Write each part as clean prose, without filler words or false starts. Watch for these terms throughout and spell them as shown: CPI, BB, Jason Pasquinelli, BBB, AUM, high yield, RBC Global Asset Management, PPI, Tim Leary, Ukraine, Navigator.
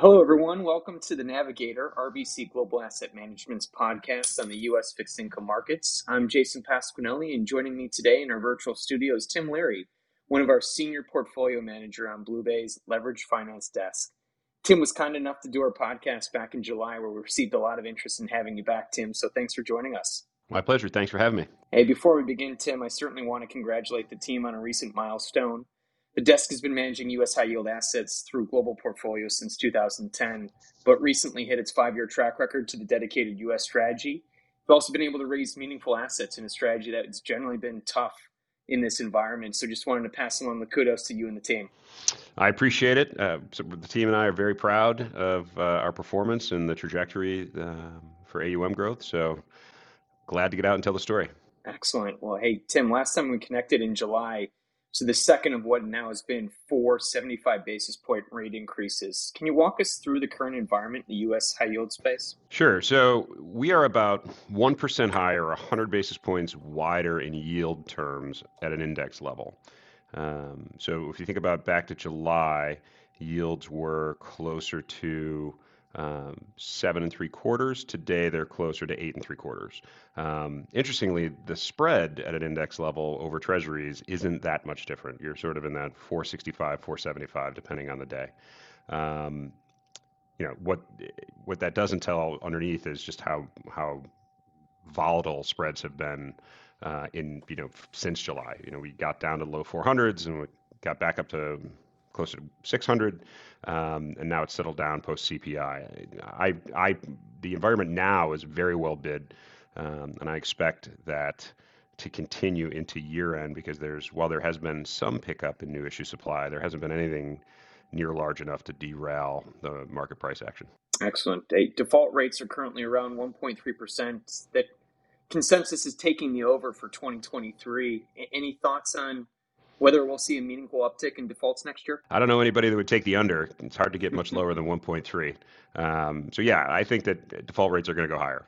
Hello, everyone. Welcome to the Navigator, RBC Global Asset Management's podcast on the U.S. fixed income markets. I'm Jason Pasquinelli, and joining me today in our virtual studio is Tim Leary, one of our senior portfolio manager on BlueBay's Leveraged Finance Desk. Tim was kind enough to do our podcast back in July, where we received a lot of interest in having you back, Tim. So thanks for joining us. My pleasure. Thanks for having me. Hey, before we begin, Tim, I certainly want to congratulate the team on a recent milestone. The desk has been managing U.S. high yield assets through global portfolios since 2010, but recently hit its 5-year track record to the dedicated U.S. strategy. We've also been able to raise meaningful assets in a strategy that has generally been tough in this environment. So just wanted to pass along the kudos to you and the team. I appreciate it. So the team and I are very proud of our performance and the trajectory for AUM growth. So glad to get out and tell the story. Excellent. Well, hey, Tim, last time we connected in July, so the second of what now has been 4 75 basis point rate increases. Can you walk us through the current environment in the U.S. high yield space? Sure. So we are about 1% higher, 100 basis points wider in yield terms at an index level. So if you think about back to July, yields were closer to 7 3/4. Today, they're closer to 8 3/4. Interestingly, the spread at an index level over treasuries isn't that much different. You're sort of in that 465, 475, depending on the day. What that doesn't tell underneath is just how volatile spreads have been since July. We got down to low 400s and we got back up to close to 600, and now it's settled down post CPI. The environment now is very well bid, and I expect that to continue into year end because while there has been some pickup in new issue supply, there hasn't been anything near large enough to derail the market price action. Excellent. Default rates are currently around 1.3%. That consensus is taking the over for 2023. Any thoughts on whether we'll see a meaningful uptick in defaults next year? I don't know anybody that would take the under. It's hard to get much lower than 1.3. I think that default rates are going to go higher.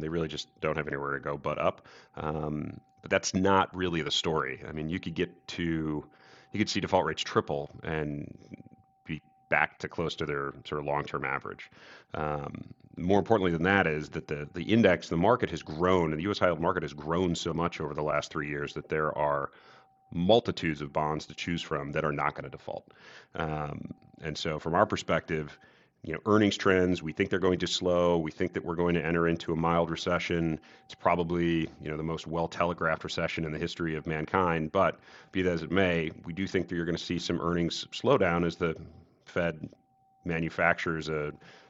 They really just don't have anywhere to go but up. But that's not really the story. I mean, you could see default rates triple and be back to close to their sort of long-term average. More importantly than that is that the index, the market has grown, and the U.S. high yield market has grown so much over the last 3 years that there are multitudes of bonds to choose from that are not going to default. And so from our perspective, earnings trends, we think they're going to slow. We think that we're going to enter into a mild recession. It's probably, the most well-telegraphed recession in the history of mankind. But be that as it may, we do think that you're going to see some earnings slowdown as the Fed manufactures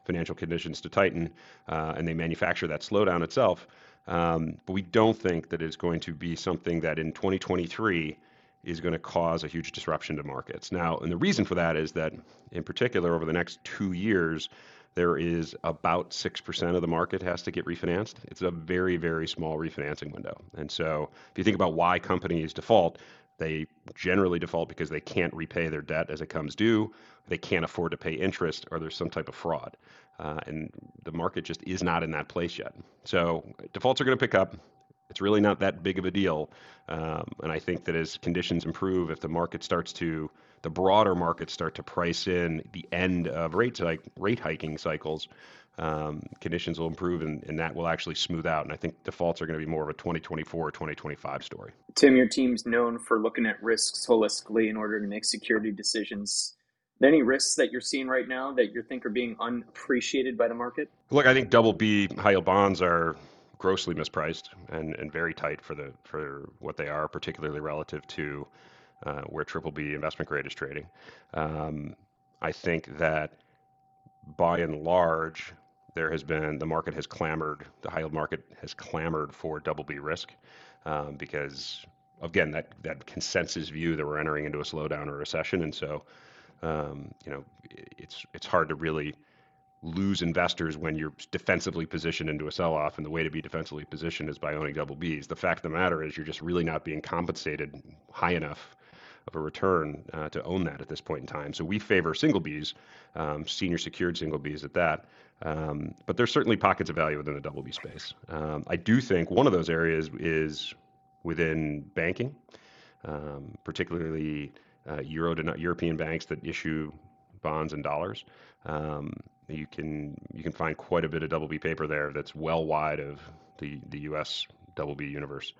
financial conditions to tighten, and they manufacture that slowdown itself. But we don't think that it's going to be something that in 2023 is going to cause a huge disruption to markets. Now, and the reason for that is that, in particular, over the next 2 years, there is about 6% of the market has to get refinanced. It's a very, very small refinancing window. And so if you think about why companies default, they generally default because they can't repay their debt as it comes due, they can't afford to pay interest, or there's some type of fraud. And the market just is not in that place yet. So defaults are going to pick up. It's really not that big of a deal. And I think that as conditions improve, if the broader markets start to price in the end of rate hiking cycles, conditions will improve and that will actually smooth out. And I think defaults are going to be more of a 2024, 2025 story. Tim, your team's known for looking at risks holistically in order to make security decisions. Any risks that you're seeing right now that you think are being unappreciated by the market? Look, I think BB high yield bonds are grossly mispriced and very tight for what they are, particularly relative to where BBB investment grade is trading. I think that by and large, the high yield market has clamored for BB risk because, again, that consensus view that we're entering into a slowdown or recession. And so, it's hard to really lose investors when you're defensively positioned into a sell-off, and the way to be defensively positioned is by owning BBs. The fact of the matter is you're just really not being compensated high enough of a return to own that at this point in time. So we favor single Bs, senior secured single Bs at that. But there's certainly pockets of value within the BB space. I do think one of those areas is within banking, particularly European banks that issue bonds and dollars. You can find quite a bit of BB paper there that's well wide of the U.S. BB universe.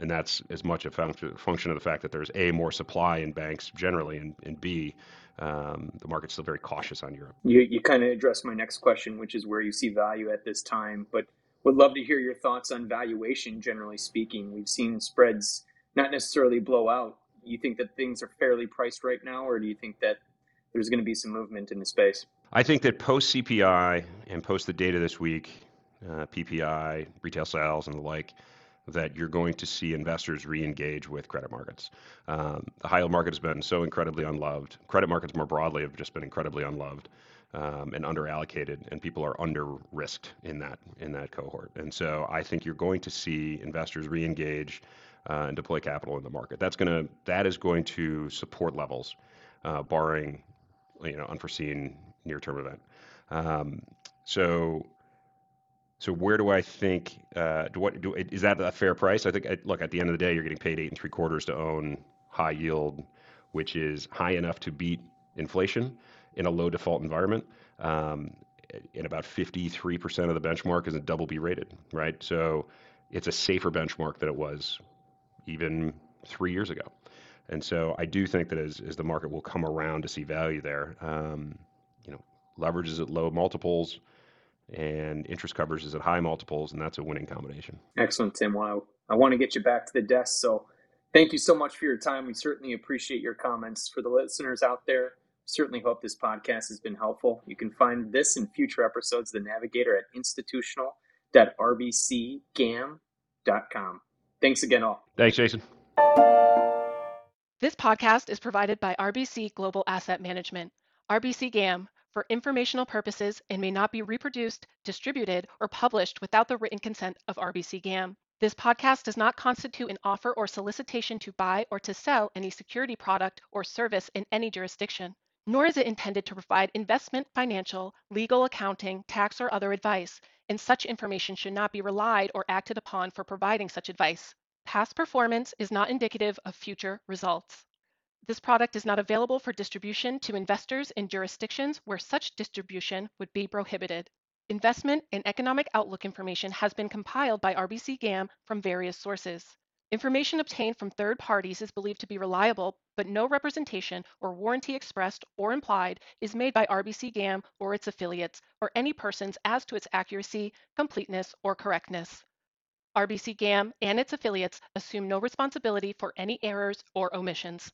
And that's as much a function of the fact that there's A, more supply in banks generally, and B, the market's still very cautious on Europe. You kind of addressed my next question, which is where you see value at this time, but would love to hear your thoughts on valuation, generally speaking. We've seen spreads not necessarily blow out. You think that things are fairly priced right now, or do you think that there's going to be some movement in the space? I think that post CPI and post the data this week, PPI, retail sales and the like, that you're going to see investors re-engage with credit markets. The high yield market has been so incredibly unloved. Credit markets more broadly have just been incredibly unloved and underallocated, and people are under-risked in that cohort. And so I think you're going to see investors re-engage and deploy capital in the market. That is going to support levels, barring unforeseen near-term event. So where do I think? Is that a fair price? I think. Look, at the end of the day, you're getting paid 8.75 to own high yield, which is high enough to beat inflation in a low default environment. And about 53% of the benchmark is a BB rated, right? So it's a safer benchmark than it was even 3 years ago. And so I do think that as the market will come around to see value there, leverage is at low multiples, and interest coverage is at high multiples, and that's a winning combination. Excellent, Tim. Well, I want to get you back to the desk, so thank you so much for your time. We certainly appreciate your comments. For the listeners out there, certainly hope this podcast has been helpful. You can find this and future episodes of The Navigator at institutional.rbcgam.com. Thanks again, all. Thanks, Jason. This podcast is provided by RBC Global Asset Management, RBC GAM, for informational purposes and may not be reproduced, distributed, or published without the written consent of RBC GAM. This podcast does not constitute an offer or solicitation to buy or to sell any security, product, or service in any jurisdiction, nor is it intended to provide investment, financial, legal, accounting, tax, or other advice, and such information should not be relied or acted upon for providing such advice. Past performance is not indicative of future results. This product is not available for distribution to investors in jurisdictions where such distribution would be prohibited. Investment and economic outlook information has been compiled by RBC GAM from various sources. Information obtained from third parties is believed to be reliable, but no representation or warranty expressed or implied is made by RBC GAM or its affiliates or any persons as to its accuracy, completeness, or correctness. RBC GAM and its affiliates assume no responsibility for any errors or omissions.